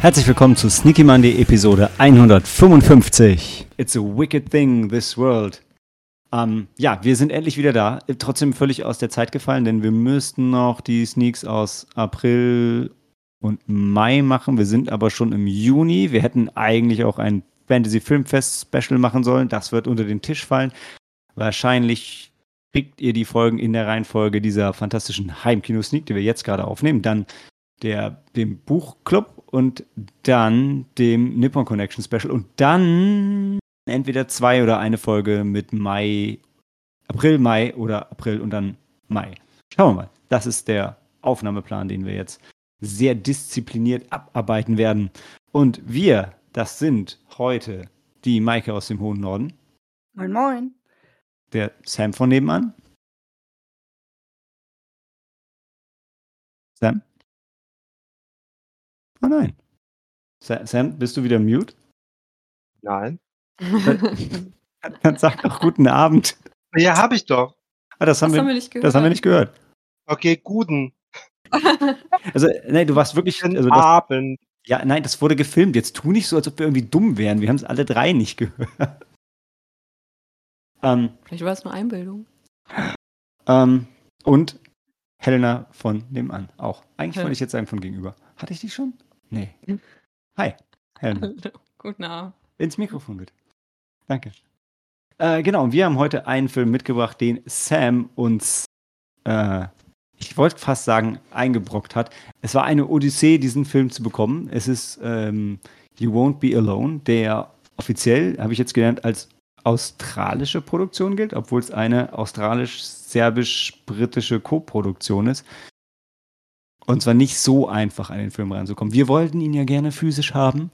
Herzlich willkommen zu Sneaky Monday Episode 155. It's a wicked thing, this world. Ja, wir sind endlich wieder da. Trotzdem völlig aus der Zeit gefallen, denn wir müssten noch die Sneaks aus April und Mai machen. Wir sind aber schon im Juni. Wir hätten eigentlich auch ein Fantasy-Filmfest-Special machen sollen. Das wird unter den Tisch fallen. Wahrscheinlich kriegt ihr die Folgen in der Reihenfolge dieser fantastischen Heimkino-Sneak, die wir jetzt gerade aufnehmen. Dann dem Buchclub. Und dann dem Nippon Connection Special und dann entweder zwei oder eine Folge mit April, Mai oder April und dann Mai. Schauen wir mal. Das ist der Aufnahmeplan, den wir jetzt sehr diszipliniert abarbeiten werden. Und wir, das sind heute die Maike aus dem hohen Norden. Moin, moin. Der Sam von nebenan. Sam? Oh nein. Sam, bist du wieder mute? Nein. Dann sag doch guten Abend. Ja, hab ich doch. Ah, das haben wir nicht gehört. Okay, guten. Also, nein, du warst wirklich... Also das, Abend. Ja, nein, das wurde gefilmt. Jetzt tu nicht so, als ob wir irgendwie dumm wären. Wir haben es alle drei nicht gehört. Vielleicht war es nur Einbildung. Und Helena von nebenan auch. Eigentlich wollte ich jetzt sagen von gegenüber. Hatte ich die schon? Nee. Hi, Helena. Guten Abend. Ins Mikrofon, bitte. Danke. Genau, wir haben heute einen Film mitgebracht, den Sam uns, ich wollte fast sagen, eingebrockt hat. Es war eine Odyssee, diesen Film zu bekommen. Es ist You Won't Be Alone, der offiziell, habe ich jetzt gelernt, als australische Produktion gilt, obwohl es eine australisch-serbisch-britische Co-Produktion ist. Und zwar nicht so einfach, an den Film ranzukommen. Wir wollten ihn ja gerne physisch haben,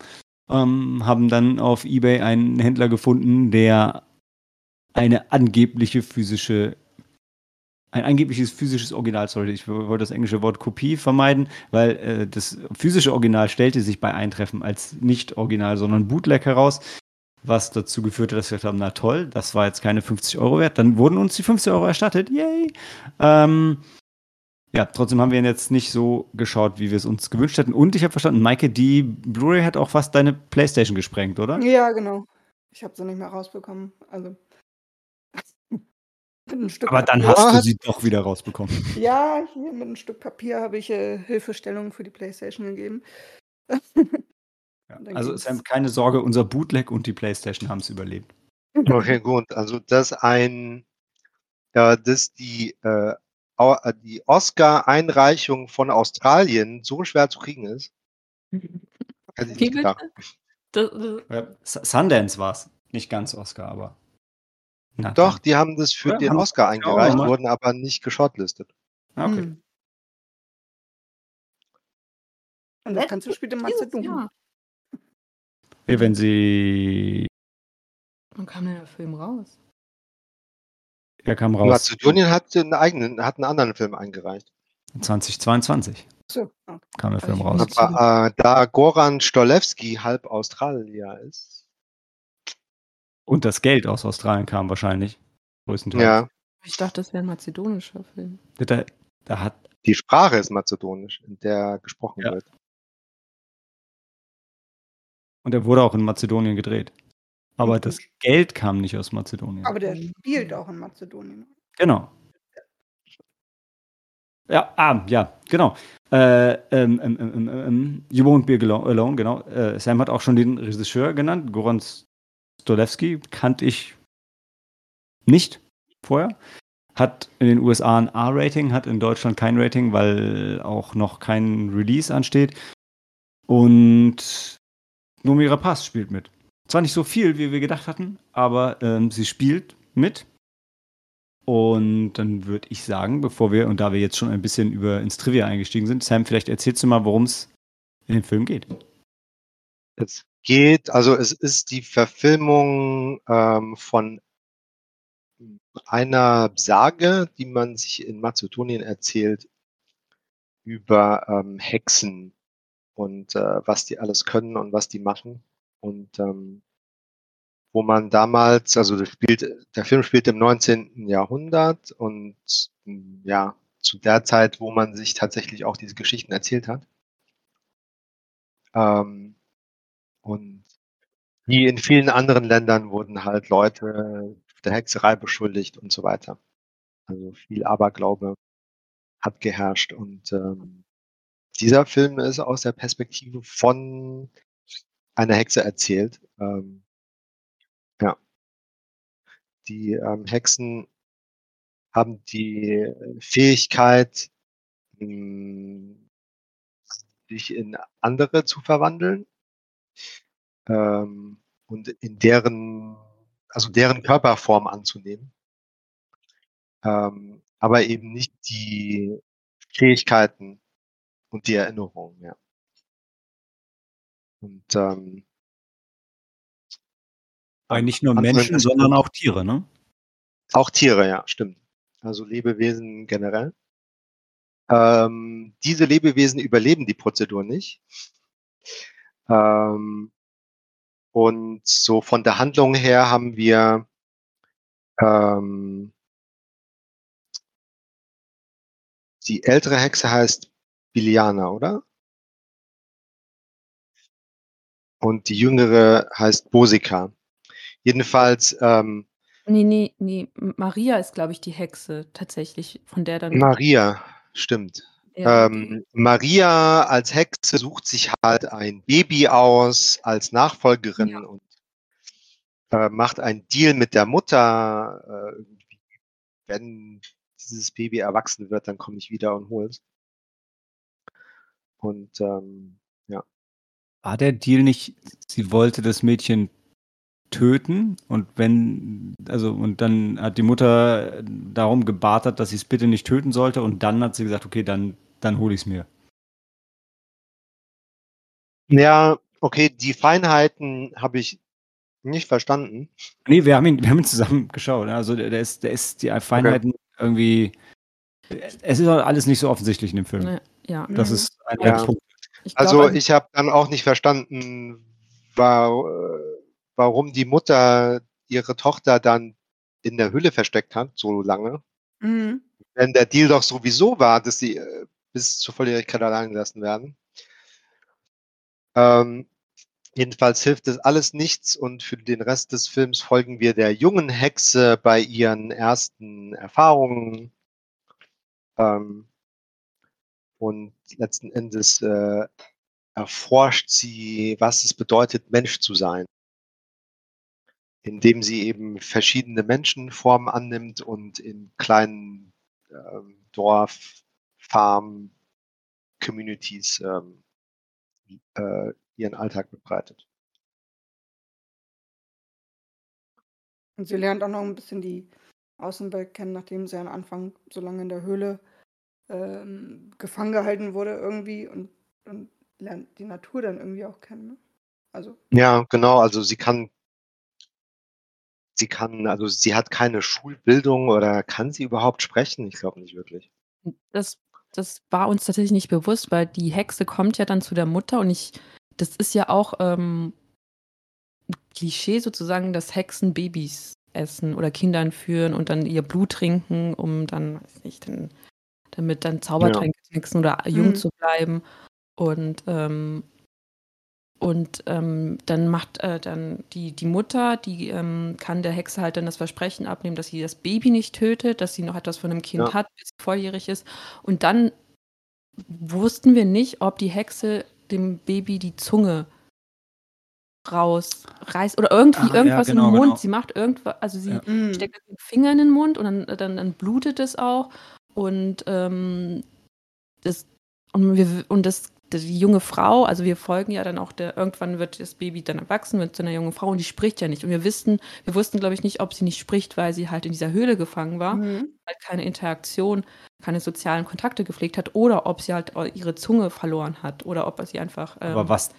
haben dann auf eBay einen Händler gefunden, der ein angebliches physisches Original, sorry, ich wollte das englische Wort Kopie vermeiden, weil das physische Original stellte sich bei Eintreffen als nicht Original, sondern Bootleg heraus, was dazu geführt hat, dass wir gesagt haben, na toll, das war jetzt keine 50 Euro wert. Dann wurden uns die 50 Euro erstattet, yay! Ja, trotzdem haben wir ihn jetzt nicht so geschaut, wie wir es uns gewünscht hätten. Und ich habe verstanden, Maike, die Blu-ray hat auch fast deine Playstation gesprengt, oder? Ja, genau. Ich habe sie nicht mehr rausbekommen. Also mit einem Stück Papier. Aber dann hast du sie doch wieder rausbekommen. Ja, hier mit einem Stück Papier habe ich Hilfestellungen für die Playstation gegeben. Ja, also ist keine Sorge, unser Bootleg und die Playstation haben es überlebt. Okay, gut. Also die Oscar-Einreichung von Australien so schwer zu kriegen ist. Wie bitte? Sundance war es. Nicht ganz Oscar, aber... Doch, die haben das für den Oscar eingereicht, wurden aber nicht geshortlistet. Okay. Mhm. Und das kannst du später mal zu tun. Wenn sie... Wann kam denn der Film raus? Der kam raus. Mazedonien hat einen anderen Film eingereicht. 2022 so, okay. Kam der Film raus. Aber da Goran Stolevski halb Australier ist. Und das Geld aus Australien kam wahrscheinlich. Größtenteils. Ja. Ich dachte, das wäre ein mazedonischer Film. Die Sprache ist mazedonisch, in der gesprochen wird. Und er wurde auch in Mazedonien gedreht. Aber das Geld kam nicht aus Mazedonien. Aber der spielt auch in Mazedonien. Genau. Ja, genau. You Won't Be Alone, genau. Sam hat auch schon den Regisseur genannt. Goran Stolevski kannte ich nicht vorher. Hat in den USA ein R-Rating, hat in Deutschland kein Rating, weil auch noch kein Release ansteht. Und Noomi Rapace spielt mit. Zwar nicht so viel, wie wir gedacht hatten, aber sie spielt mit. Und dann würde ich sagen, da wir jetzt schon ein bisschen ins Trivia eingestiegen sind, Sam, vielleicht erzählst du mal, worum es in dem Film geht. Es ist die Verfilmung von einer Sage, die man sich in Mazedonien erzählt, über Hexen und was die alles können und was die machen. Und wo man damals, also der Film spielt im 19. Jahrhundert und ja, zu der Zeit, wo man sich tatsächlich auch diese Geschichten erzählt hat. Und wie in vielen anderen Ländern wurden halt Leute der Hexerei beschuldigt und so weiter. Also viel Aberglaube hat geherrscht. Und dieser Film ist aus der Perspektive von einer Hexe erzählt. Ja. Die Hexen haben die Fähigkeit, sich in andere zu verwandeln. Und in deren Körperform anzunehmen. Aber eben nicht die Fähigkeiten und die Erinnerungen, ja. Und, aber nicht nur Menschen, sondern auch Tiere, ne? Auch Tiere, ja, stimmt. Also Lebewesen generell. Diese Lebewesen überleben die Prozedur nicht. Und so von der Handlung her haben wir die ältere Hexe heißt Biliana, oder? Und die jüngere heißt Bosika. Jedenfalls Nee. Maria ist, glaube ich, die Hexe tatsächlich, von der dann... Maria, stimmt. Ja. Maria als Hexe sucht sich halt ein Baby aus als Nachfolgerin, ja, und macht einen Deal mit der Mutter. Wenn dieses Baby erwachsen wird, dann komme ich wieder und hole es. Und ja. War der Deal nicht, sie wollte das Mädchen töten und dann hat die Mutter darum gebartert, dass sie es bitte nicht töten sollte, und dann hat sie gesagt, okay, dann hole ich es mir. Ja, okay, die Feinheiten habe ich nicht verstanden. Nee, wir haben ihn zusammen geschaut. Also der ist die Feinheiten, okay, irgendwie. Es ist alles nicht so offensichtlich in dem Film. Nee, ja. Das ist ein Punkt. Ich habe dann auch nicht verstanden, warum die Mutter ihre Tochter dann in der Höhle versteckt hat, so lange. Mhm. Wenn der Deal doch sowieso war, dass sie bis zur Volljährigkeit allein gelassen werden. Jedenfalls hilft das alles nichts, und für den Rest des Films folgen wir der jungen Hexe bei ihren ersten Erfahrungen. Und letzten Endes erforscht sie, was es bedeutet, Mensch zu sein, indem sie eben verschiedene Menschenformen annimmt und in kleinen Dorf-Farm-Communities ihren Alltag verbreitet. Und sie lernt auch noch ein bisschen die Außenwelt kennen, nachdem sie am Anfang so lange in der Höhle gefangen gehalten wurde irgendwie, und lernt die Natur dann irgendwie auch kennen. Ne? Also. Ja, genau. Also sie hat keine Schulbildung, oder kann sie überhaupt sprechen? Ich glaube nicht wirklich. Das war uns tatsächlich nicht bewusst, weil die Hexe kommt ja dann zu der Mutter, und das ist ja auch Klischee sozusagen, dass Hexen Babys essen oder Kindern führen und dann ihr Blut trinken, um dann, weiß nicht, damit dann Zaubertränke zu mixen oder jung zu bleiben. Und dann macht dann die Mutter, die kann der Hexe halt dann das Versprechen abnehmen, dass sie das Baby nicht tötet, dass sie noch etwas von einem Kind hat, bis sie volljährig ist. Und dann wussten wir nicht, ob die Hexe dem Baby die Zunge rausreißt oder irgendwie irgendwas in den Mund. Genau. Sie macht irgendwas, also sie steckt den Finger in den Mund, und dann blutet es auch. Und die junge Frau, also wir folgen ja dann auch, irgendwann wird das Baby dann erwachsen, wird zu einer jungen Frau, und die spricht ja nicht. Und wir wussten, glaube ich, nicht, ob sie nicht spricht, weil sie halt in dieser Höhle gefangen war, halt keine Interaktion, keine sozialen Kontakte gepflegt hat, oder ob sie halt ihre Zunge verloren hat, oder ob sie einfach... Aber was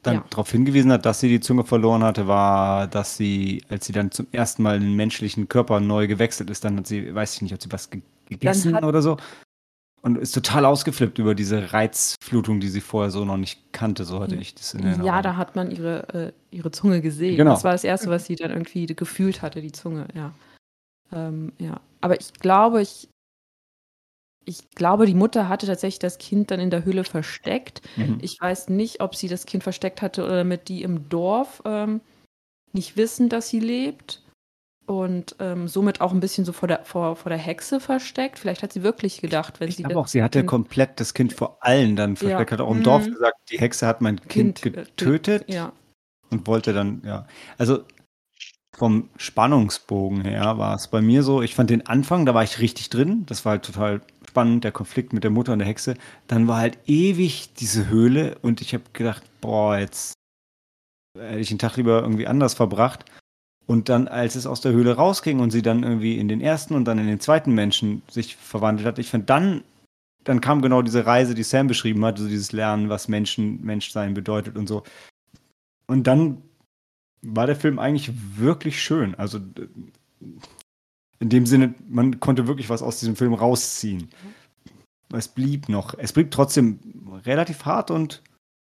dann darauf hingewiesen hat, dass sie die Zunge verloren hatte, war, dass sie, als sie dann zum ersten Mal in den menschlichen Körper neu gewechselt ist, dann hat sie, weiß ich nicht, ob sie was gegessen oder so... Und ist total ausgeflippt über diese Reizflutung, die sie vorher so noch nicht kannte, so hatte ich das in Erinnerung. Ja, da hat man ihre Zunge gesehen. Genau. Das war das Erste, was sie dann irgendwie gefühlt hatte, die Zunge, ja. Aber ich glaube, Ich glaube, die Mutter hatte tatsächlich das Kind dann in der Höhle versteckt. Mhm. Ich weiß nicht, ob sie das Kind versteckt hatte oder damit die im Dorf nicht wissen, dass sie lebt. Und somit auch ein bisschen so vor der Hexe versteckt. Vielleicht hat sie wirklich gedacht, wenn ich sie... Ich glaube auch, sie hatte komplett das Kind vor allen dann versteckt. Ja. Hat auch im Dorf gesagt, die Hexe hat mein Kind getötet. Ja. Und wollte dann, ja. Also vom Spannungsbogen her war es bei mir so, ich fand den Anfang, da war ich richtig drin. Das war halt total spannend, der Konflikt mit der Mutter und der Hexe. Dann war halt ewig diese Höhle und ich habe gedacht, boah, jetzt hätte ich den Tag lieber irgendwie anders verbracht. Und dann, als es aus der Höhle rausging und sie dann irgendwie in den ersten und dann in den zweiten Menschen sich verwandelt hat, ich fand dann kam genau diese Reise, die Sam beschrieben hat, so dieses Lernen, was Menschsein bedeutet und so. Und dann war der Film eigentlich wirklich schön. Also in dem Sinne, man konnte wirklich was aus diesem Film rausziehen. Es blieb trotzdem relativ hart und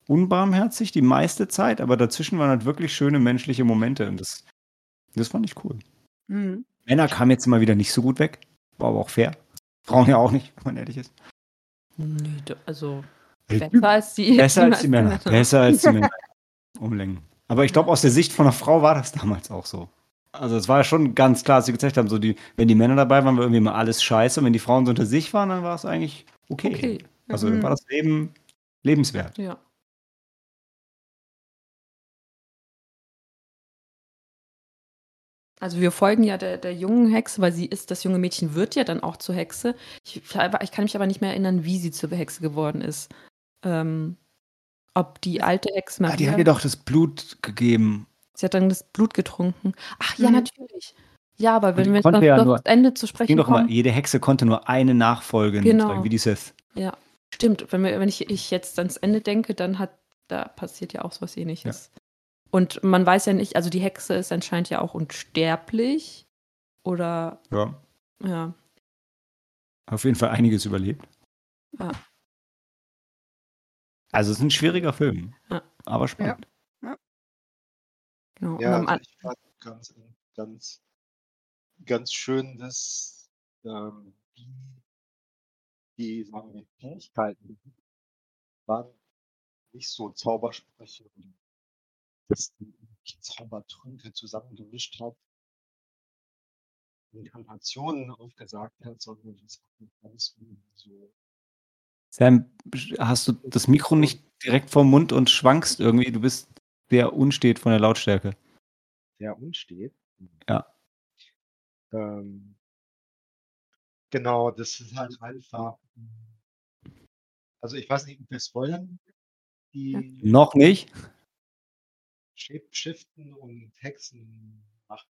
unbarmherzig die meiste Zeit, aber dazwischen waren halt wirklich schöne menschliche Momente und das fand ich cool. Mhm. Männer kamen jetzt immer wieder nicht so gut weg. War aber auch fair. Frauen ja auch nicht, wenn man ehrlich ist. Nee, also besser als die Männer. Umlängen. Aber ich glaube, aus der Sicht von einer Frau war das damals auch so. Also es war ja schon ganz klar, dass sie gezeigt haben, so wenn die Männer dabei waren, war irgendwie immer alles scheiße. Und wenn die Frauen so unter sich waren, dann war es eigentlich okay. Also dann war das Leben lebenswert. Ja. Also wir folgen ja der jungen Hexe, weil das junge Mädchen wird ja dann auch zur Hexe. Ich kann mich aber nicht mehr erinnern, wie sie zur Hexe geworden ist. Ob die alte Hexe... Ah, die hat ihr doch das Blut gegeben. Sie hat dann das Blut getrunken. Ach ja, natürlich. Ja, aber wenn wir noch das Ende zu sprechen kommen... Jede Hexe konnte nur eine Nachfolge tragen, wie die Sith. Ja, stimmt. Wenn ich jetzt ans Ende denke, da passiert ja auch sowas Ähnliches. Ja. Und man weiß ja nicht, also die Hexe ist anscheinend ja auch unsterblich. Oder. Ja. Auf jeden Fall einiges überlebt. Ja. Also, es ist ein schwieriger Film. Ja. Aber spannend. Ja. Genau. Ja, also ich fand ganz, ganz, ganz schön, dass die Fähigkeiten waren nicht so Zaubersprüche und dass die Zaubertrünke zusammengemischt hat und Inkarnationen aufgesagt hat, sondern das alles so. Sam, hast du das Mikro nicht direkt vorm Mund und schwankst irgendwie? Du bist sehr unstet von der Lautstärke. Sehr unstet? Ja. Genau, das ist halt einfach. Also, ich weiß nicht, ob wir spoilern. Noch nicht? Shiften und Hexen machen.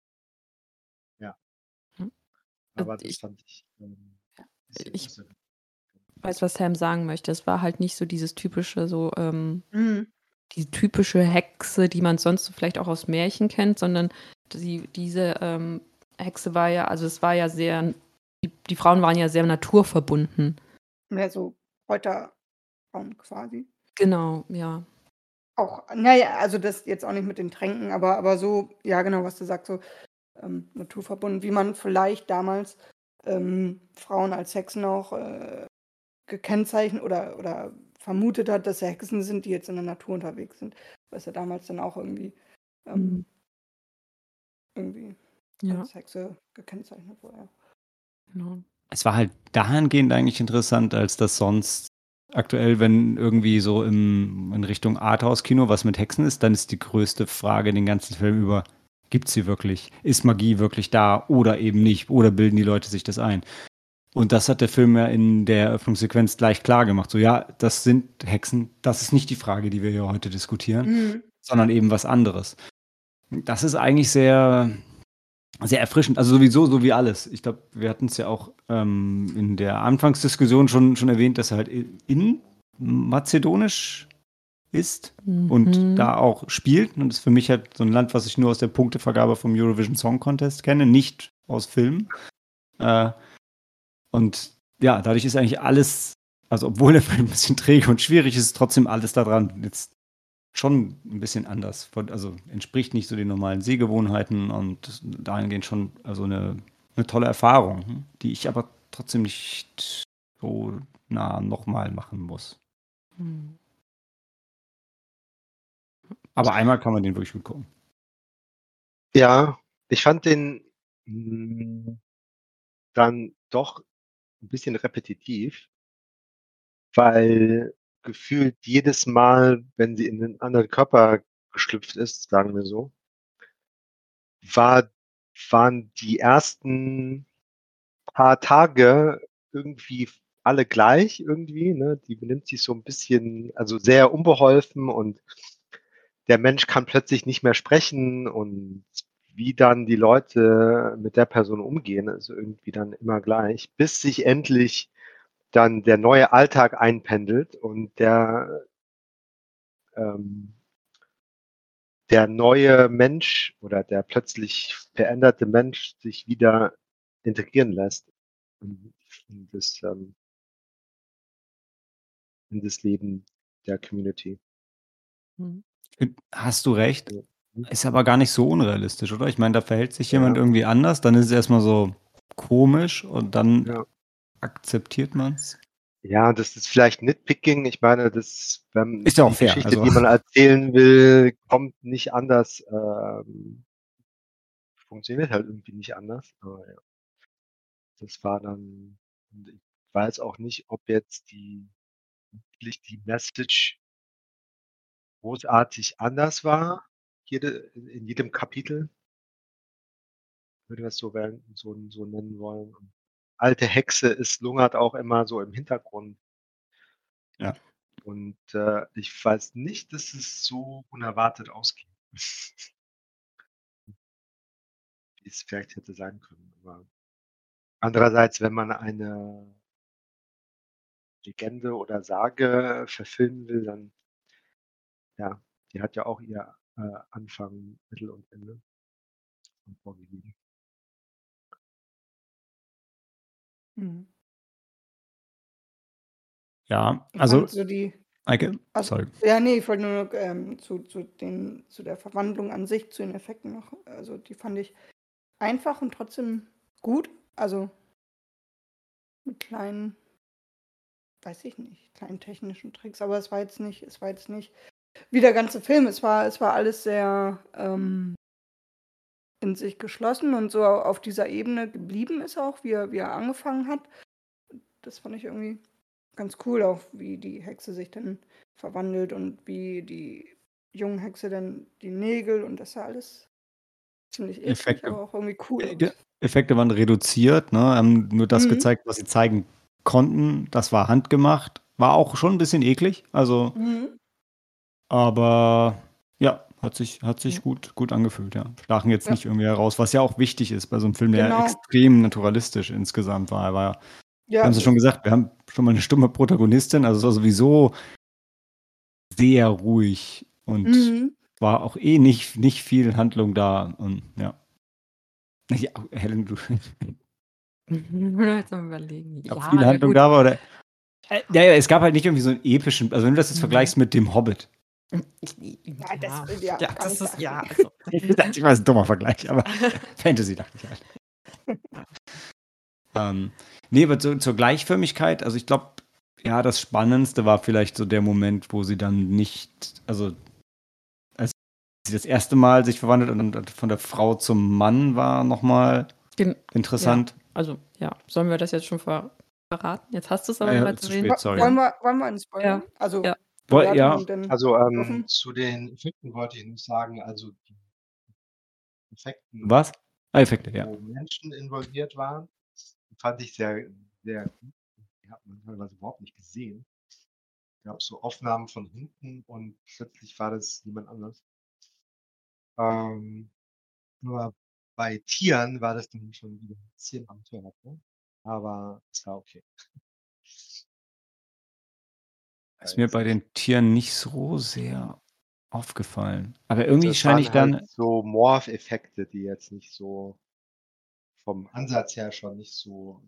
Ja. Aber das fand ich. Ich weiß, was Sam sagen möchte. Es war halt nicht so dieses typische, die typische Hexe, die man sonst so vielleicht auch aus Märchen kennt, sondern diese Hexe war ja, also es war ja sehr, die Frauen waren ja sehr naturverbunden. Ja, so Kräuterfrauen quasi. Genau, ja. Auch, naja, also das jetzt auch nicht mit den Tränken, aber so, ja genau, was du sagst, so naturverbunden, wie man vielleicht damals Frauen als Hexen auch gekennzeichnet oder vermutet hat, dass sie Hexen sind, die jetzt in der Natur unterwegs sind, was ja damals dann auch irgendwie ja. als Hexe gekennzeichnet wurde. Ja. Genau. Es war halt dahingehend eigentlich interessant, als das sonst aktuell, wenn irgendwie so in Richtung Arthouse-Kino was mit Hexen ist, dann ist die größte Frage den ganzen Film über, gibt es sie wirklich? Ist Magie wirklich da oder eben nicht? Oder bilden die Leute sich das ein? Und das hat der Film ja in der Eröffnungssequenz gleich klar gemacht. So, ja, das sind Hexen, das ist nicht die Frage, die wir hier heute diskutieren, sondern eben was anderes. Das ist eigentlich sehr, sehr erfrischend. Also sowieso, so wie alles. Ich glaube, wir hatten es ja auch in der Anfangsdiskussion schon erwähnt, dass er halt in Mazedonisch ist und da auch spielt. Und das ist für mich halt so ein Land, was ich nur aus der Punktevergabe vom Eurovision Song Contest kenne, nicht aus Filmen. Und ja, dadurch ist eigentlich alles, also obwohl der Film ein bisschen träge und schwierig ist, trotzdem alles daran jetzt schon ein bisschen anders. Also entspricht nicht so den normalen Sehgewohnheiten und dahingehend schon also eine tolle Erfahrung, die ich aber trotzdem nicht so nah nochmal machen muss. Hm. Aber einmal kann man den wirklich gut gucken. Ja, ich fand den dann doch ein bisschen repetitiv, weil gefühlt jedes Mal, wenn sie in einen anderen Körper geschlüpft ist, sagen wir so, waren die ersten paar Tage irgendwie alle gleich irgendwie, ne? Die benimmt sich so ein bisschen, also sehr unbeholfen und der Mensch kann plötzlich nicht mehr sprechen und wie dann die Leute mit der Person umgehen, ist irgendwie dann immer gleich, bis sich endlich dann der neue Alltag einpendelt und der neue Mensch oder der plötzlich veränderte Mensch sich wieder integrieren lässt in das Leben der Community. Hast du recht. Ist aber gar nicht so unrealistisch, oder? Ich meine, da verhält sich jemand irgendwie anders, dann ist es erstmal so komisch und dann akzeptiert man es. Ja, das ist vielleicht Nitpicking. Ich meine, das ist ja auch die fair, Geschichte, die man erzählen will, kommt nicht anders. Funktioniert halt irgendwie nicht anders. Aber ja. Das war dann, ich weiß auch nicht, ob jetzt die Message großartig anders war. In jedem Kapitel würde das so nennen wollen. Alte Hexe lungert auch immer so im Hintergrund. Ja. Und ich weiß nicht, dass es so unerwartet ausgeht. Wie es vielleicht hätte sein können. Aber andererseits, wenn man eine Legende oder Sage verfilmen will, dann ja, die hat ja auch ihr Anfang, Mittel und Ende vorgegeben. Ja, also Maike, sorry. Ja, nee, ich wollte nur noch zu der Verwandlung an sich, zu den Effekten noch. Also die fand ich einfach und trotzdem gut. Also mit kleinen, weiß ich nicht, kleinen technischen Tricks, aber es war jetzt nicht wie der ganze Film. Es war alles sehr in sich geschlossen und so auf dieser Ebene geblieben ist auch, wie er angefangen hat. Das fand ich irgendwie ganz cool, auch wie die Hexe sich dann verwandelt und wie die junge Hexe dann die Nägel und das war alles ziemlich eklig, aber auch irgendwie cool. Die Effekte waren reduziert, ne? Haben nur das gezeigt, was sie zeigen konnten. Das war handgemacht. War auch schon ein bisschen eklig, also aber ja, hat sich gut angefühlt, ja. Stachen jetzt nicht irgendwie heraus, was ja auch wichtig ist bei so einem Film, der extrem naturalistisch insgesamt war. Wir haben es ja schon gesagt, wir haben schon mal eine stumme Protagonistin, also es war sowieso sehr ruhig und war auch nicht viel Handlung da und ja Helen, du. Nur jetzt am Überlegen. Ob viel Handlung da war oder. Ja, es gab halt nicht irgendwie so einen epischen, also wenn du das jetzt vergleichst mit dem Hobbit. Ich weiß, ein dummer Vergleich, aber Fantasy dachte ich halt. Nee, aber zur Gleichförmigkeit, also ich glaube, ja, das Spannendste war vielleicht so der Moment, wo sie dann nicht, also als sie das erste Mal sich verwandelt und dann von der Frau zum Mann war nochmal interessant. Ja, also, ja, sollen wir das jetzt schon verraten? Jetzt hast du es aber mal zu sehen. Wollen wir einen Spoiler? Ja. Also, zu den Effekten wollte ich nur sagen, also die Effekten, wo Menschen involviert waren, fand ich sehr, sehr gut. Die hat man teilweise überhaupt nicht gesehen. Es gab so Aufnahmen von hinten und plötzlich war das niemand anders. Nur bei Tieren war das dann schon wieder ein bisschen am Tür, ne? Aber es war okay. Ist mir bei den Tieren nicht so sehr aufgefallen. Aber irgendwie scheine ich dann halt so Morph-Effekte, die jetzt nicht so vom Ansatz her schon nicht so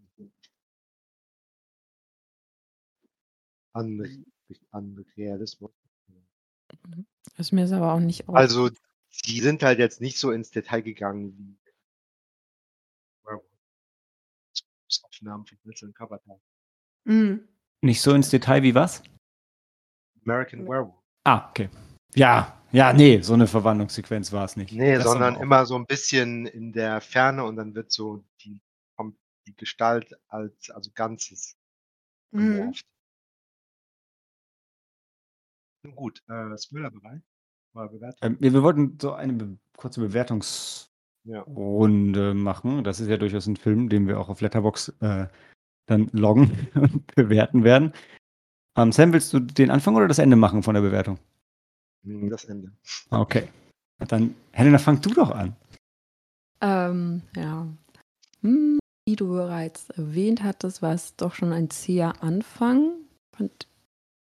an Realismus. Ist mir es aber auch nicht aufgefallen. Also die sind halt jetzt nicht so ins Detail gegangen wie Aufnahmen von Mittel und Körperteilen. Mhm. Nicht so ins Detail wie was? American Werewolf. Ah, okay. Ja, nee, so eine Verwandlungssequenz war es nicht. Nee, das sondern immer so ein bisschen in der Ferne und dann wird so die Gestalt als also Ganzes geworfen. Nun gut, Spoilerbereich. Wir wollten so eine kurze Bewertungsrunde machen. Das ist ja durchaus ein Film, den wir auch auf Letterboxd dann loggen und bewerten werden. Sam, willst du den Anfang oder das Ende machen von der Bewertung? Das Ende. Okay. Dann, Helena, fang du doch an. Wie du bereits erwähnt hattest, war es doch schon ein zäher Anfang.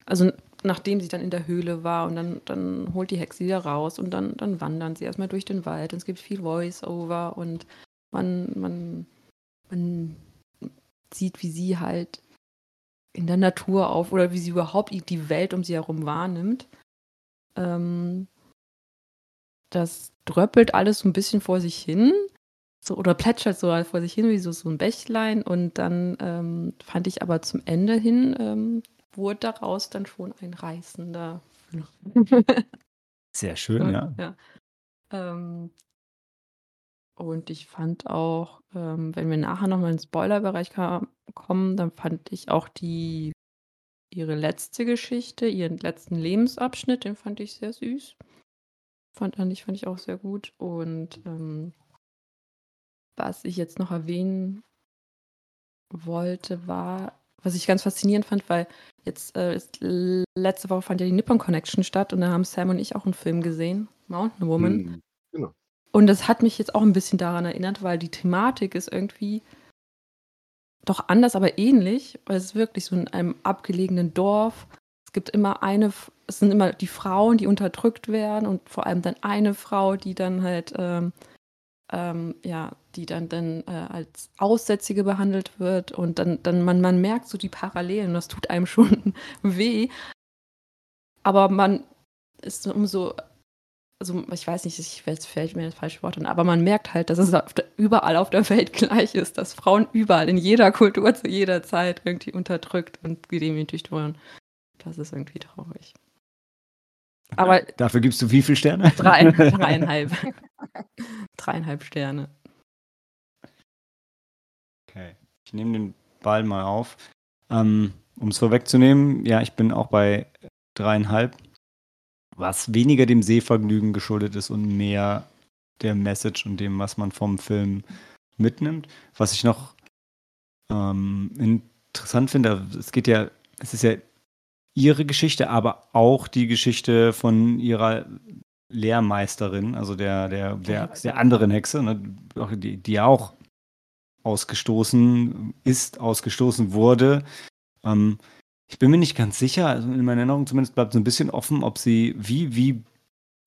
Also nachdem sie dann in der Höhle war und dann holt die Hexe wieder raus und dann wandern sie erstmal durch den Wald und es gibt viel Voice-Over und man sieht, wie sie halt in der Natur auf oder wie sie überhaupt die Welt um sie herum wahrnimmt. Das dröppelt alles so ein bisschen vor sich hin oder plätschert so vor sich hin wie so ein Bächlein und dann fand ich aber zum Ende hin wurde daraus dann schon ein reißender Film. Sehr schön, ja. Und ich fand auch, wenn wir nachher nochmal in den Spoilerbereich kommen, dann fand ich auch ihre letzte Geschichte, ihren letzten Lebensabschnitt, den fand ich sehr süß. Fand ich auch sehr gut. Und was ich jetzt noch erwähnen wollte, war, was ich ganz faszinierend fand, weil jetzt letzte Woche fand ja die Nippon Connection statt und da haben Sam und ich auch einen Film gesehen, Mountain Woman. Mhm, genau. Und das hat mich jetzt auch ein bisschen daran erinnert, weil die Thematik ist irgendwie doch anders, aber ähnlich. Es ist wirklich so in einem abgelegenen Dorf. Es gibt immer es sind immer die Frauen, die unterdrückt werden und vor allem dann eine Frau, die dann halt als Aussätzige behandelt wird und dann man merkt so die Parallelen, das tut einem schon weh, aber man ist umso, also ich weiß nicht, jetzt fällt mir das falsche Wort an, aber man merkt halt, dass es überall auf der Welt gleich ist, dass Frauen überall in jeder Kultur zu jeder Zeit irgendwie unterdrückt und gedemütigt wurden. Das ist irgendwie traurig. Aber dafür gibst du wie viele Sterne? 3,5. 3,5 Sterne. Okay, ich nehme den Ball mal auf. Um es vorwegzunehmen, ja, ich bin auch bei 3,5, was weniger dem Sehvergnügen geschuldet ist und mehr der Message und dem, was man vom Film mitnimmt. Was ich noch interessant finde, es ist ja ihre Geschichte, aber auch die Geschichte von ihrer Lehrmeisterin, also der anderen Hexe, ne, die auch ausgestoßen wurde. Ich bin mir nicht ganz sicher, also in meiner Erinnerung zumindest bleibt so ein bisschen offen, ob sie wie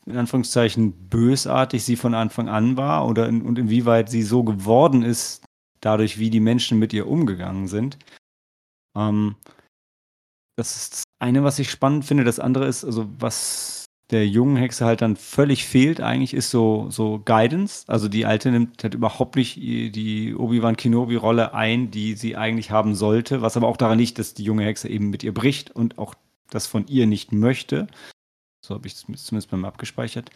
in Anführungszeichen bösartig sie von Anfang an war oder und inwieweit sie so geworden ist, dadurch wie die Menschen mit ihr umgegangen sind. Das ist das eine, was ich spannend finde. Das andere ist, also was der jungen Hexe halt dann völlig fehlt eigentlich, ist so Guidance. Also die Alte nimmt halt überhaupt nicht die Obi-Wan-Kenobi-Rolle ein, die sie eigentlich haben sollte, was aber auch daran liegt, dass die junge Hexe eben mit ihr bricht und auch das von ihr nicht möchte. So habe ich es zumindest beim abgespeichert.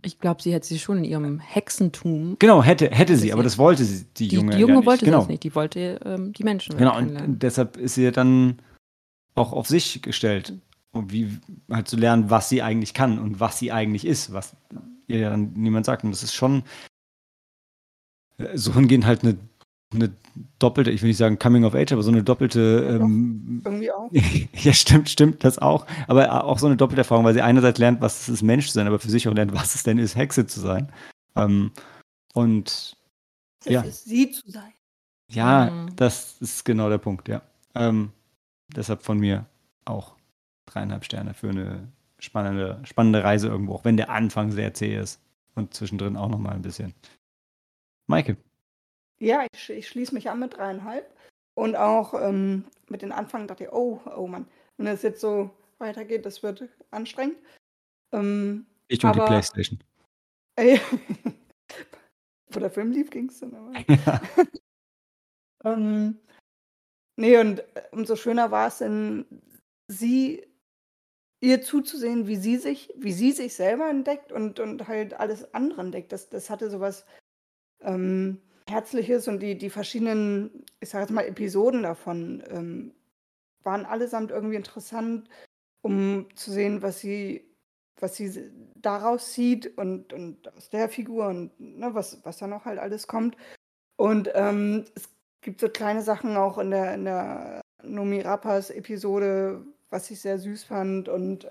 Ich glaube, sie hätte sie schon in ihrem Hexentum. Genau, hätte sie, aber das wollte sie, die Junge. Die Junge ja wollte das nicht, die wollte die Menschen. Genau, und deshalb ist sie dann auch auf sich gestellt, um halt zu lernen, was sie eigentlich kann und was sie eigentlich ist, was ihr ja dann niemand sagt. Und das ist schon so hingehend halt eine doppelte, ich will nicht sagen Coming of Age, aber so eine doppelte. Irgendwie auch. Ja, stimmt, das auch. Aber auch so eine doppelte Erfahrung, weil sie einerseits lernt, was es ist, Mensch zu sein, aber für sich auch lernt, was es denn ist, Hexe zu sein. Und. Das ist sie zu sein. Ja, Das ist genau der Punkt, ja. Deshalb von mir auch 3,5 Sterne für eine spannende Reise irgendwo, auch wenn der Anfang sehr zäh ist und zwischendrin auch nochmal ein bisschen. Maike. Ja, ich schließe mich an mit 3,5 und auch mit den Anfang dachte ich, oh Mann, wenn das jetzt so weitergeht, das wird anstrengend. Ich und die Playstation. Wo der Film lief, ging es dann aber. Ja. Nee, und umso schöner war es, ihr zuzusehen, wie sie sich selber entdeckt und halt alles andere entdeckt. Das hatte sowas Herzliches, und die verschiedenen, ich sag jetzt mal, Episoden davon waren allesamt irgendwie interessant, um zu sehen, was sie daraus sieht und aus der Figur und ne, was da noch halt alles kommt. Und es gibt so kleine Sachen auch in der Noomi Rapace Episode, was ich sehr süß fand, und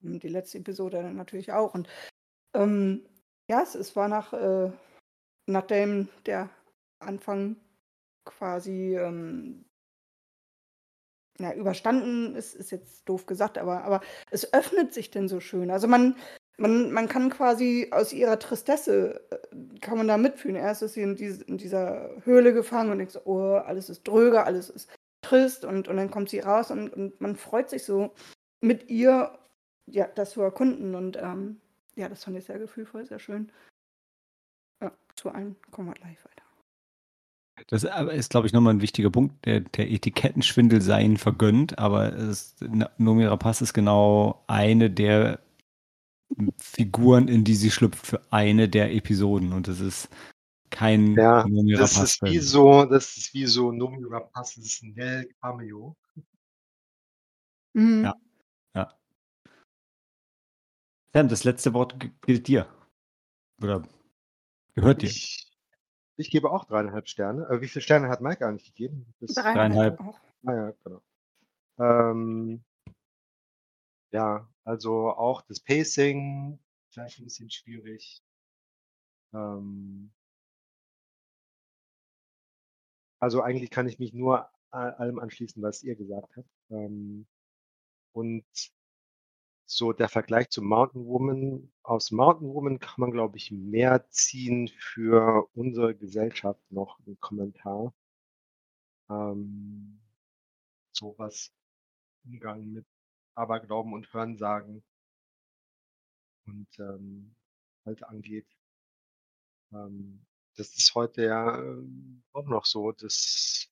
die letzte Episode dann natürlich auch. Und ja, es war nachdem der Anfang quasi überstanden ist jetzt doof gesagt, aber es öffnet sich denn so schön. Also man kann quasi aus ihrer Tristesse, kann man da mitfühlen. Erst ist sie in dieser Höhle gefangen und denkt so, oh, alles ist dröge, alles ist trist, und dann kommt sie raus und man freut sich so mit ihr, ja, das zu erkunden, und ja, das fand ich sehr gefühlvoll, sehr schön. Ja, zu allen kommen wir gleich weiter. Das ist, glaube ich, nochmal ein wichtiger Punkt, der Etikettenschwindel seien vergönnt, aber Noomi Rapace ist genau eine der Figuren, in die sie schlüpft für eine der Episoden, und das ist kein Noomi Rapace. Das ist wie so Noomi Rapaces Nell Cameo. Mhm. Ja. Sam, das letzte Wort gilt dir. Oder gehört dir. Ich gebe auch 3,5 Sterne. Wie viele Sterne hat Maike eigentlich gegeben? Bis 3,5. Naja, genau. Ja, also auch das Pacing, vielleicht ein bisschen schwierig. Also eigentlich kann ich mich nur allem anschließen, was ihr gesagt habt. Und so der Vergleich zu Mountain Woman. Aus Mountain Woman kann man, glaube ich, mehr ziehen für unsere Gesellschaft noch einen Kommentar. Sowas Umgang mit Aberglauben und Hörensagen und halt angeht. Das ist heute ja auch noch so, dass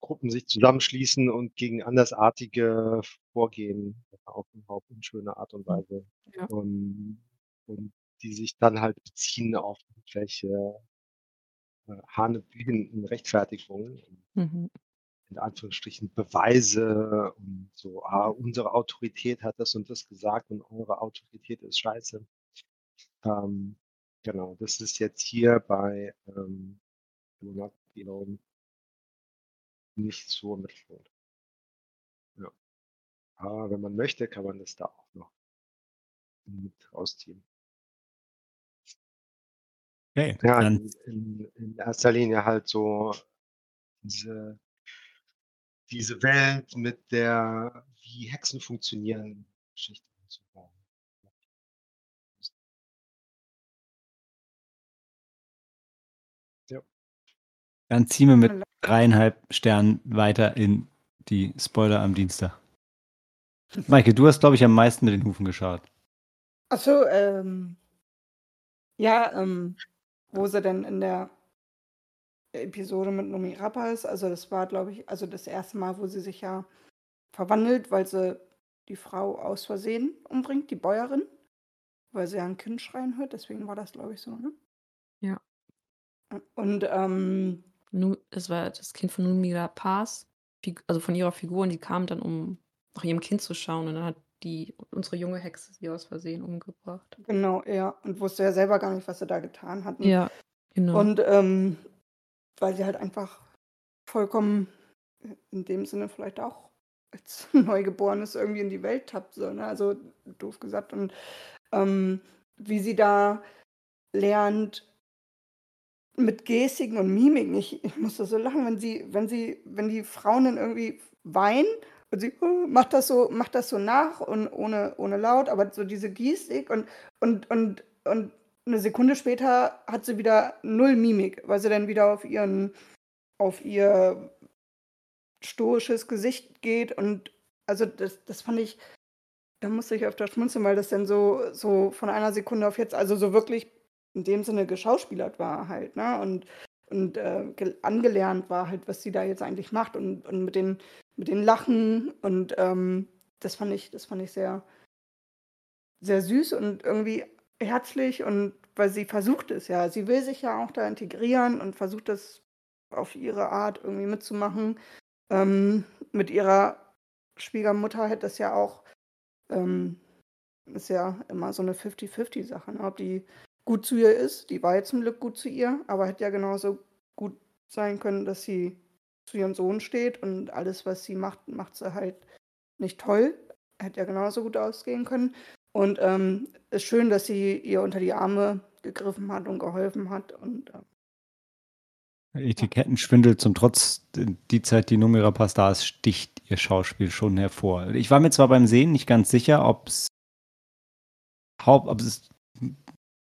Gruppen sich zusammenschließen und gegen Andersartige vorgehen, auf eine unschöne Art und Weise. Ja. Und die sich dann halt beziehen auf irgendwelche hanebüchenden Rechtfertigungen, in Anführungsstrichen Beweise und so, unsere Autorität hat das und das gesagt und eure Autorität ist scheiße. Genau, das ist jetzt hier bei You Won't Be Alone nicht so im Mittelpunkt. Ja. Aber wenn man möchte, kann man das da auch noch mit rausziehen. Okay, ja, in erster Linie halt so diese Welt mit der, wie Hexen funktionieren, Geschichte zu bauen. Ja. Dann ziehen wir mit 3,5 Sternen weiter in die Spoiler am Dienstag. Maike, du hast, glaube ich, am meisten mit den Hufen geschart. Achso, wo sie denn in der Episode mit Noomi Rapace, also das war, glaube ich, also das erste Mal, wo sie sich ja verwandelt, weil sie die Frau aus Versehen umbringt, die Bäuerin, weil sie ja ein Kind schreien hört, deswegen war das, glaube ich, so, ne? Ja. Und, es war das Kind von Noomi Rapace, also von ihrer Figur, und die kam dann, um nach ihrem Kind zu schauen, und dann hat unsere junge Hexe sie aus Versehen umgebracht. Genau, ja, und wusste ja selber gar nicht, was sie da getan hatten. Ja, genau. Und weil sie halt einfach vollkommen, in dem Sinne vielleicht auch als Neugeborenes irgendwie in die Welt tappt, so, ne? Also doof gesagt. Und wie sie da lernt, mit Gestiken und Mimiken, ich musste so lachen, wenn die Frauen dann irgendwie weinen und sie macht das so nach und ohne Laut, aber so diese Gestik und eine Sekunde später hat sie wieder null Mimik, weil sie dann wieder auf ihr stoisches Gesicht geht, und also das fand ich, da musste ich öfter schmunzeln, weil das dann so von einer Sekunde auf jetzt, also so wirklich in dem Sinne geschauspielert war halt, ne? Und und angelernt war, halt, was sie da jetzt eigentlich macht und mit den Lachen und das fand ich sehr, sehr süß und irgendwie herzlich, und weil sie versucht es ja, sie will sich ja auch da integrieren und versucht das auf ihre Art irgendwie mitzumachen. Mit ihrer Schwiegermutter hätte das ja auch, ist ja immer so eine 50-50-Sache, ne? Ob die gut zu ihr ist, die war ja zum Glück gut zu ihr, aber hätte ja genauso gut sein können, dass sie zu ihrem Sohn steht und alles, was sie macht, macht sie halt nicht toll. Hätte ja genauso gut ausgehen können. Und es ist schön, dass sie ihr unter die Arme gegriffen hat und geholfen hat. Und Etikettenschwindel zum Trotz, die Zeit, die Noomi Rapace da ist, sticht ihr Schauspiel schon hervor. Ich war mir zwar beim Sehen nicht ganz sicher, ob es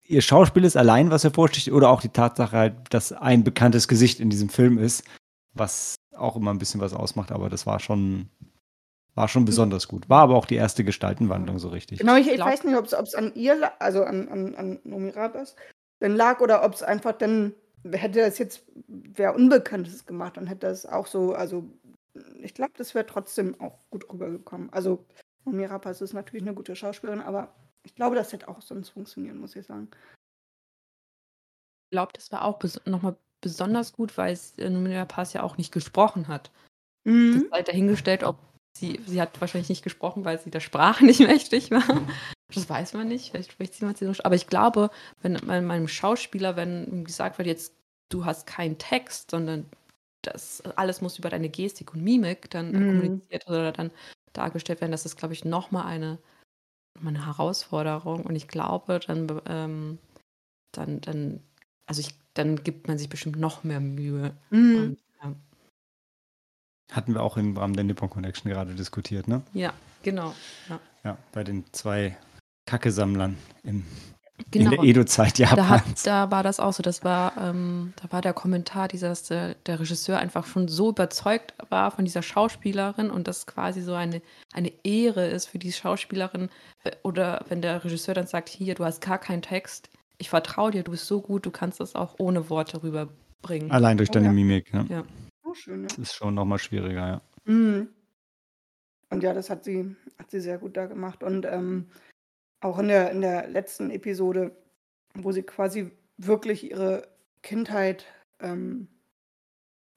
ihr Schauspiel ist allein, was hervorsticht, oder auch die Tatsache halt, dass ein bekanntes Gesicht in diesem Film ist, was auch immer ein bisschen was ausmacht, aber das war schon besonders gut. War aber auch die erste Gestaltenwandlung so richtig. Genau, ich weiß nicht, ob es an ihr, also an Noomi Rapace dann lag, oder ob es einfach dann, hätte das jetzt wer Unbekanntes gemacht und hätte das auch so, also ich glaube, das wäre trotzdem auch gut rübergekommen. Also Noomi Rapace ist natürlich eine gute Schauspielerin, aber ich glaube, das hätte auch sonst funktionieren, muss ich sagen. Ich glaube, das war auch nochmal besonders gut, weil es Noomi Rapace ja auch nicht gesprochen hat. Mhm. Das ist halt dahingestellt, ob sie hat wahrscheinlich nicht gesprochen, weil sie der Sprache nicht mächtig war. Das weiß man nicht. Vielleicht spricht sie Mazedonisch. Aber ich glaube, wenn meinem Schauspieler, wenn ihm gesagt wird, jetzt du hast keinen Text, sondern das alles muss über deine Gestik und Mimik dann kommuniziert oder dann dargestellt werden, das ist, glaube ich, nochmal eine Herausforderung, und ich glaube, dann gibt man sich bestimmt noch mehr Mühe. Mhm. Ja. Hatten wir auch im Rahmen der Nippon Connection gerade diskutiert, ne? Ja, genau. Ja bei den zwei Kacke-Sammlern in der Edo-Zeit Japans. Da war das auch so, da war der Kommentar, dass der Regisseur einfach schon so überzeugt war von dieser Schauspielerin und das quasi so eine Ehre ist für die Schauspielerin, oder wenn der Regisseur dann sagt, hier, du hast gar keinen Text, ich vertraue dir, du bist so gut, du kannst das auch ohne Worte rüberbringen. Allein durch deine Mimik, ne? Ja. Oh, schön, ja. Das ist schon nochmal schwieriger, ja. Mhm. Und ja, das hat sie sehr gut da gemacht, und auch in der letzten Episode, wo sie quasi wirklich ihre Kindheit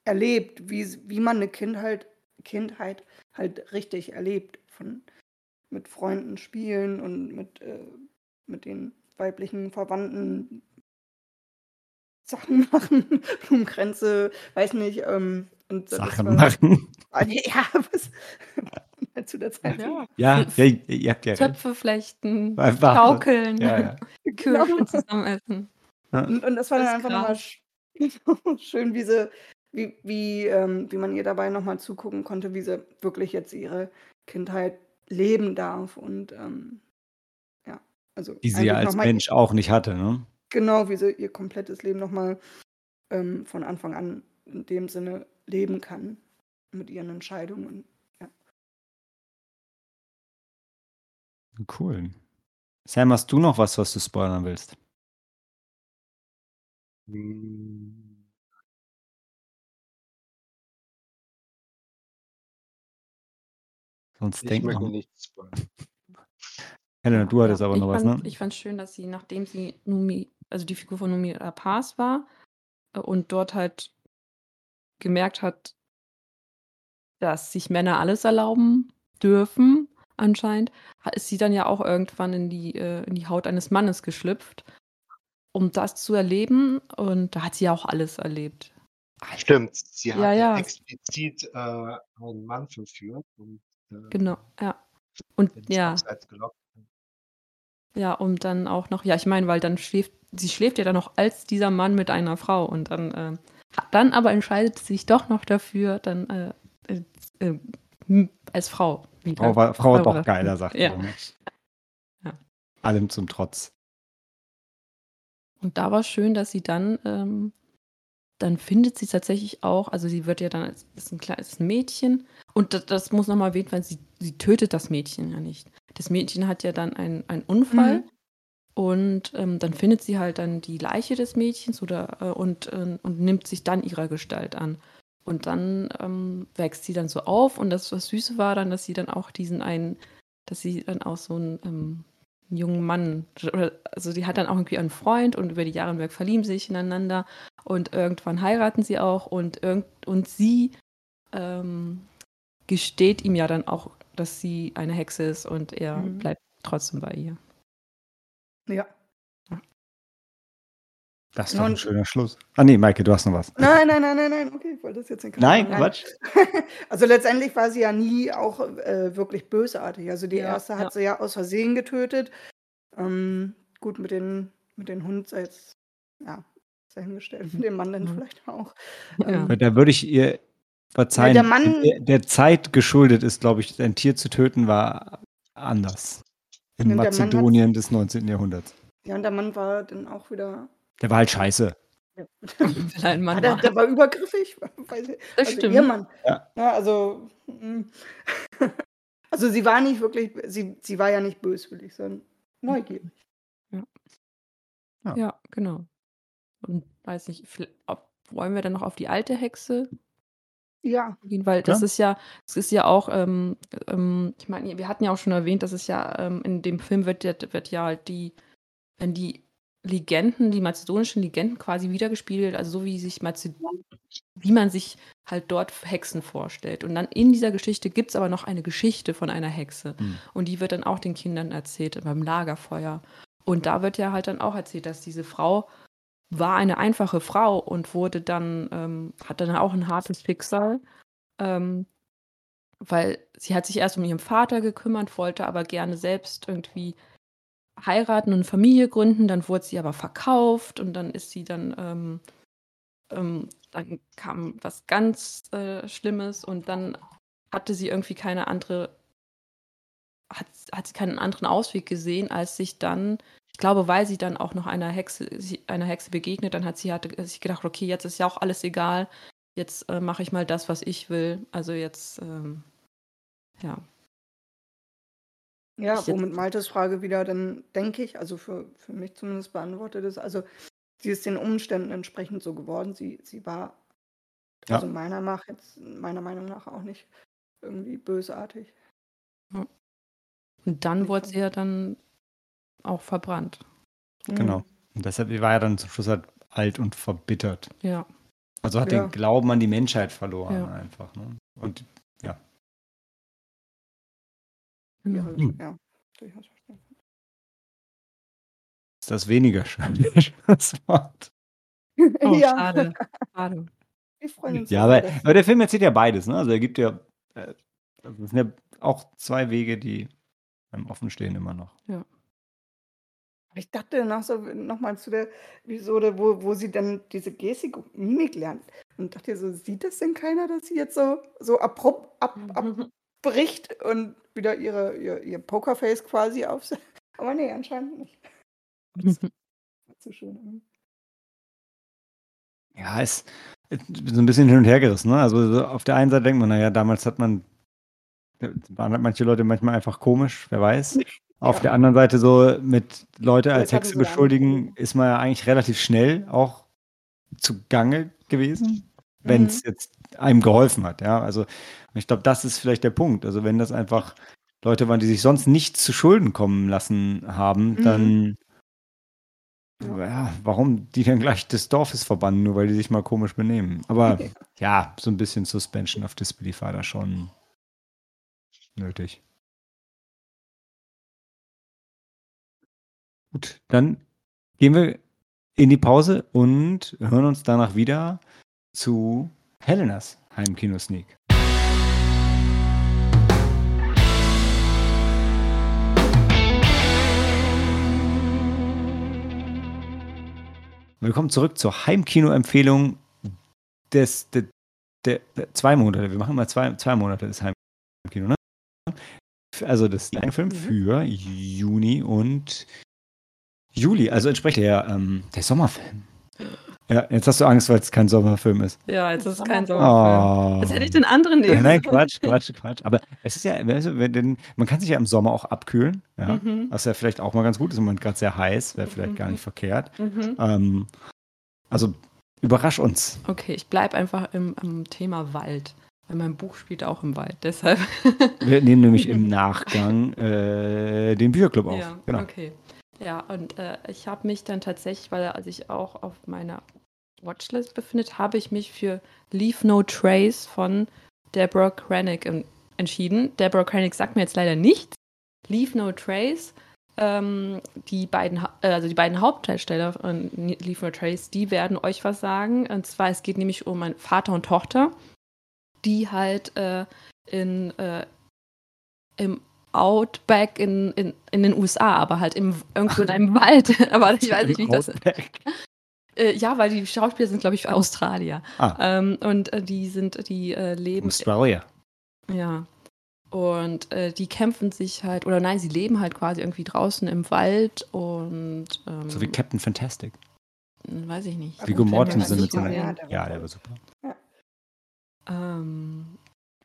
erlebt, wie man eine Kindheit halt richtig erlebt, mit Freunden spielen und mit den weiblichen Verwandten Sachen machen, Blumenkränze, weiß nicht, und Sachen machen. Ja, was? Zu der Zeit. Ja, ihr habt ja Töpfe flechten, schaukeln, Kürbisse zusammen essen. Und das war dann einfach nochmal schön, wie man ihr dabei nochmal zugucken konnte, wie sie wirklich jetzt ihre Kindheit leben darf, und ja, also die sie ja als Mensch auch nicht hatte, ne? Genau, wie sie ihr komplettes Leben nochmal von Anfang an in dem Sinne leben kann mit ihren Entscheidungen. Cool. Sam, hast du noch was du spoilern willst? Sonst denken wir nichts spoilern. Helena, du hattest aber noch was, ne? Ich fand es schön, dass sie, nachdem sie die Figur von Noomi Rapace war und dort halt gemerkt hat, dass sich Männer alles erlauben dürfen, anscheinend, ist sie dann ja auch irgendwann in die Haut eines Mannes geschlüpft, um das zu erleben. Und da hat sie ja auch alles erlebt. Stimmt, sie hat explizit einen Mann verführt. Und, genau, ja. Und ja. Ja, und dann auch noch, ja, ich meine, weil dann sie schläft ja dann noch als dieser Mann mit einer Frau, und dann aber entscheidet sie sich doch noch dafür, dann als Frau. Frau war doch geiler, sagt er. Ja. Ja. Allem zum Trotz. Und da war schön, dass sie dann findet sie tatsächlich auch, also sie wird ja dann ist ein kleines Mädchen, und das muss nochmal erwähnt werden, sie tötet das Mädchen ja nicht. Das Mädchen hat ja dann einen Unfall, Und dann findet sie halt dann die Leiche des Mädchens und nimmt sich dann ihrer Gestalt an. Und dann wächst sie dann so auf. Und das, was Süße war dann, dass sie dann auch so einen jungen Mann, also die hat dann auch irgendwie einen Freund und über die Jahre hinweg verlieben sie sich ineinander. Und irgendwann heiraten sie auch und sie gesteht ihm ja dann auch, dass sie eine Hexe ist und er bleibt trotzdem bei ihr. Ja. Das ist doch ein schöner Schluss. Ah nee, Maike, du hast noch was. Nein, okay, ich wollte das jetzt nicht. Nein, Quatsch. Also letztendlich war sie ja nie auch wirklich bösartig. Also die erste hat sie ja aus Versehen getötet. Gut, mit den Hund sei jetzt dahingestellt, mit dem Mann dann vielleicht auch. Da würde ich ihr verzeihen. Der Mann, der Zeit geschuldet ist, glaube ich, ein Tier zu töten, war anders. In Mazedonien des 19. Jahrhunderts. Ja, und der Mann war dann auch wieder... Der war halt scheiße. Ja. Der war übergriffig. Das stimmt. Ihr Mann. Ja. Ja, also sie war nicht wirklich, sie war ja nicht böswillig, sondern neugierig. Ja, genau. Und weiß nicht, wollen wir dann noch auf die alte Hexe? Ja. Weil das ist ja auch, ich meine, wir hatten ja auch schon erwähnt, dass es ja in dem Film wird ja halt wenn die Legenden, die mazedonischen Legenden quasi wiedergespiegelt, also so wie man sich halt dort Hexen vorstellt. Und dann in dieser Geschichte gibt es aber noch eine Geschichte von einer Hexe. Mhm. Und die wird dann auch den Kindern erzählt beim Lagerfeuer. Und da wird ja halt dann auch erzählt, dass diese Frau war eine einfache Frau und hat dann auch ein hartes Schicksal, weil sie hat sich erst um ihren Vater gekümmert, wollte aber gerne selbst irgendwie heiraten und Familie gründen, dann wurde sie aber verkauft und dann ist sie dann kam was ganz Schlimmes und dann hatte sie irgendwie hat sie keinen anderen Ausweg gesehen, als sich dann, ich glaube, weil sie dann auch noch einer Hexe begegnet, dann hat sich gedacht, okay, jetzt ist ja auch alles egal, jetzt mache ich mal das, was ich will, also jetzt, ja. Ja, womit Maltes Frage wieder dann, denke ich, also für mich zumindest beantwortet ist, also sie ist den Umständen entsprechend so geworden, sie war, also meiner Meinung nach auch nicht irgendwie bösartig. Ja. Und dann wurde sie ja dann auch verbrannt. Genau. Und deshalb war er dann zum Schluss halt alt und verbittert. Ja. Also hat den Glauben an die Menschheit verloren einfach. Ne? Und ja, durchaus verständlich. Ist das weniger schön? Das Wort. Oh, schade. Ich freue mich. Ja, aber der Film erzählt ja beides, ne? Also er gibt ja, das sind ja auch zwei Wege, die einem offen stehen immer noch. Ja. Ich dachte nochmal zu der Episode, wo sie dann diese Gestik und Mimik lernt. Und dachte so, sieht das denn keiner, dass sie jetzt so abrupt abbricht und wieder ihr Pokerface quasi aufsetzt. Aber nee, anscheinend nicht. Das war zu schön. Ja, ist so ein bisschen hin und her gerissen. Ne? Also auf der einen Seite denkt man, naja, damals waren manche Leute manchmal einfach komisch, wer weiß. Auf der anderen Seite so, mit Leute als Hexe beschuldigen, ist man ja eigentlich relativ schnell auch zugange gewesen, wenn es jetzt einem geholfen hat. Ja, also ich glaube, das ist vielleicht der Punkt. Also wenn das einfach Leute waren, die sich sonst nichts zu Schulden kommen lassen haben, dann warum die dann gleich des Dorfes verbannen, nur weil die sich mal komisch benehmen. Aber so ein bisschen Suspension of Disbelief war da schon nötig. Gut, dann gehen wir in die Pause und hören uns danach wieder zu Helenas Heimkino-Sneak. Willkommen zurück zur Heimkino-Empfehlung der 2 Monate. Wir machen immer zwei Monate des Heimkino, ne? Also das Film für Juni und Juli. Also entspricht der Sommerfilm. Ja, jetzt hast du Angst, weil es kein Sommerfilm ist. Ja, jetzt ist es kein Sommerfilm. Jetzt hätte ich den anderen nehmen. Nein, Quatsch. Aber es ist ja, man kann sich ja im Sommer auch abkühlen. Ja? Mhm. Was ja vielleicht auch mal ganz gut ist. Im Moment gerade sehr heiß, wäre vielleicht gar nicht verkehrt. Mhm. Also überrasch uns. Okay, ich bleibe einfach am Thema Wald. Weil mein Buch spielt auch im Wald, deshalb. Wir nehmen nämlich im Nachgang den Bücherclub auf. Ja, genau. Okay. Ja, und ich habe mich dann tatsächlich, weil als ich auch auf meiner Watchlist befindet, habe ich mich für Leave No Trace von Debra Granik entschieden. Debra Granik sagt mir jetzt leider nichts. Leave No Trace, die beiden Hauptdarsteller von Leave No Trace, die werden euch was sagen. Und zwar, es geht nämlich um einen Vater und Tochter, die halt im Outback in den USA, aber halt irgendwo in einem Wald. Aber ich weiß nicht, wie das ist. Ja, weil die Schauspieler sind, glaube ich, Australier. Und die leben... Australier. Ja. Und die kämpfen sich halt, oder nein, sie leben halt quasi irgendwie draußen im Wald und... so wie Captain Fantastic. Weiß ich nicht. Viggo Mortensen mit seiner... Ja, der war super. Ja.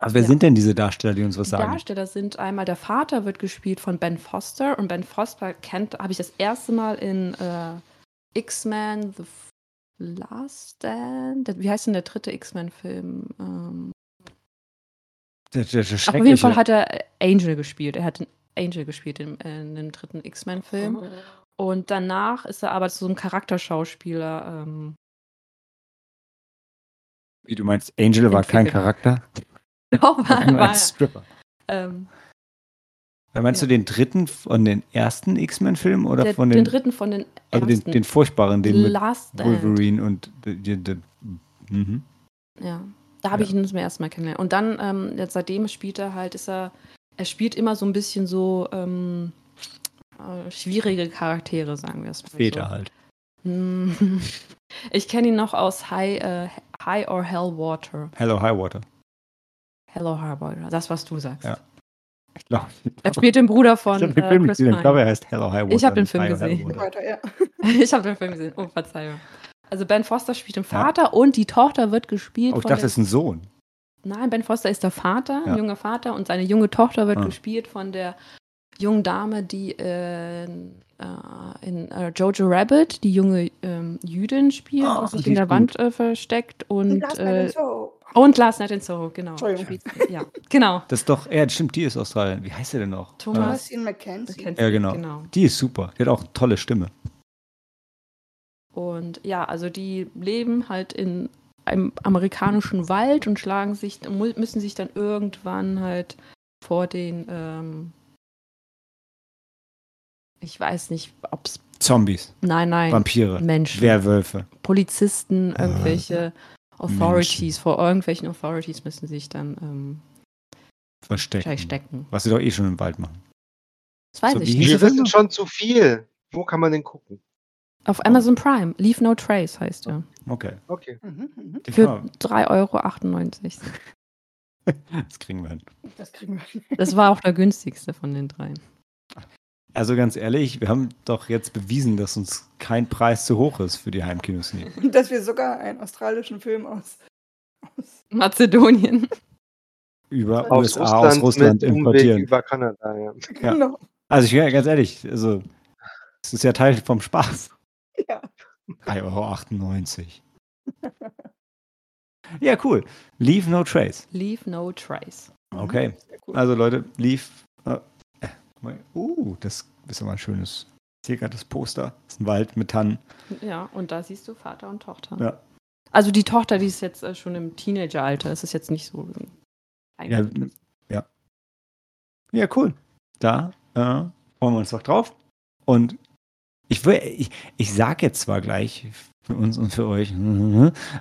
Also wer sind denn diese Darsteller, die uns was sagen? Die Darsteller sind einmal, der Vater wird gespielt von Ben Foster, und Ben Foster habe ich das erste Mal in X-Men The Last Stand, wie heißt denn der dritte X-Men-Film? Auf jeden Fall hat er Angel gespielt, in dem dritten X-Men-Film, und danach ist er aber zu so einem Charakterschauspieler. Wie, du meinst, Angel war kein Charakter? Doch, war ein Stripper. Meinst du den dritten von den ersten X-Men-Filmen oder von den dritten von den ersten? Also den furchtbaren, den mit Wolverine und ja, da habe ich ihn zum ersten Mal kennengelernt. Und dann, seitdem spielt er halt, er spielt immer so ein bisschen so schwierige Charaktere, sagen wir es mal so. Väter halt. Ich kenne ihn noch aus High or Hell Water. Hell or High Water. Hell or High Water, das, was du sagst. Ja. Ich glaube. Er spielt den Bruder von Chris Pine. Ich glaube, er heißt Hell or High Water. Ich habe den Film gesehen. Oh, Verzeihung. Also Ben Foster spielt den Vater und die Tochter wird gespielt von... Oh, ich dachte, das ist ein Sohn. Nein, Ben Foster ist der Vater, ein junger Vater, und seine junge Tochter wird gespielt von der jungen Dame, die in Jojo Rabbit, die junge Jüdin spielt, die sich in der Wand versteckt, und Last Night in Soho, genau. Ja, genau. Das ist doch, stimmt, die ist Australien. Wie heißt sie denn noch? Thomasin McKenzie. Ja, genau. Die ist super. Die hat auch eine tolle Stimme. Und ja, also die leben halt in einem amerikanischen Wald und müssen sich dann irgendwann halt vor den ich weiß nicht, ob es Zombies. Nein. Vampire. Menschen. Werwölfe. Polizisten, irgendwelche Authorities. Menschen. Vor irgendwelchen Authorities müssen sie sich dann verstecken. Was sie doch schon im Wald machen. Das weiß ich nicht. Wir wissen schon zu viel. Wo kann man denn gucken? Auf Amazon Prime. Leave No Trace heißt er. Okay. Für 3,98 €. Das kriegen wir hin. Das war auch der günstigste von den dreien. Also ganz ehrlich, wir haben doch jetzt bewiesen, dass uns kein Preis zu hoch ist für die Heimkinos. Und dass wir sogar einen australischen Film aus Mazedonien aus Russland importieren. Über Kanada, ja. Genau. Also ich ganz ehrlich, also es ist ja Teil vom Spaß. Ja. 3,98 €. Ja, cool. Leave No Trace. Leave No Trace. Okay. Cool. Also Leute, das ist aber ein schönes. Ich sehe gerade das Poster. Das ist ein Wald mit Tannen. Ja, und da siehst du Vater und Tochter. Ja. Also die Tochter, die ist jetzt schon im Teenageralter. Es ist jetzt nicht so. Ja, cool. Da freuen wir uns doch drauf. Und ich sage jetzt zwar gleich für uns und für euch,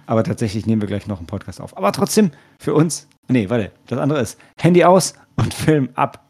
aber tatsächlich nehmen wir gleich noch einen Podcast auf. Aber trotzdem für uns. Nee, warte. Das andere ist Handy aus und Film ab.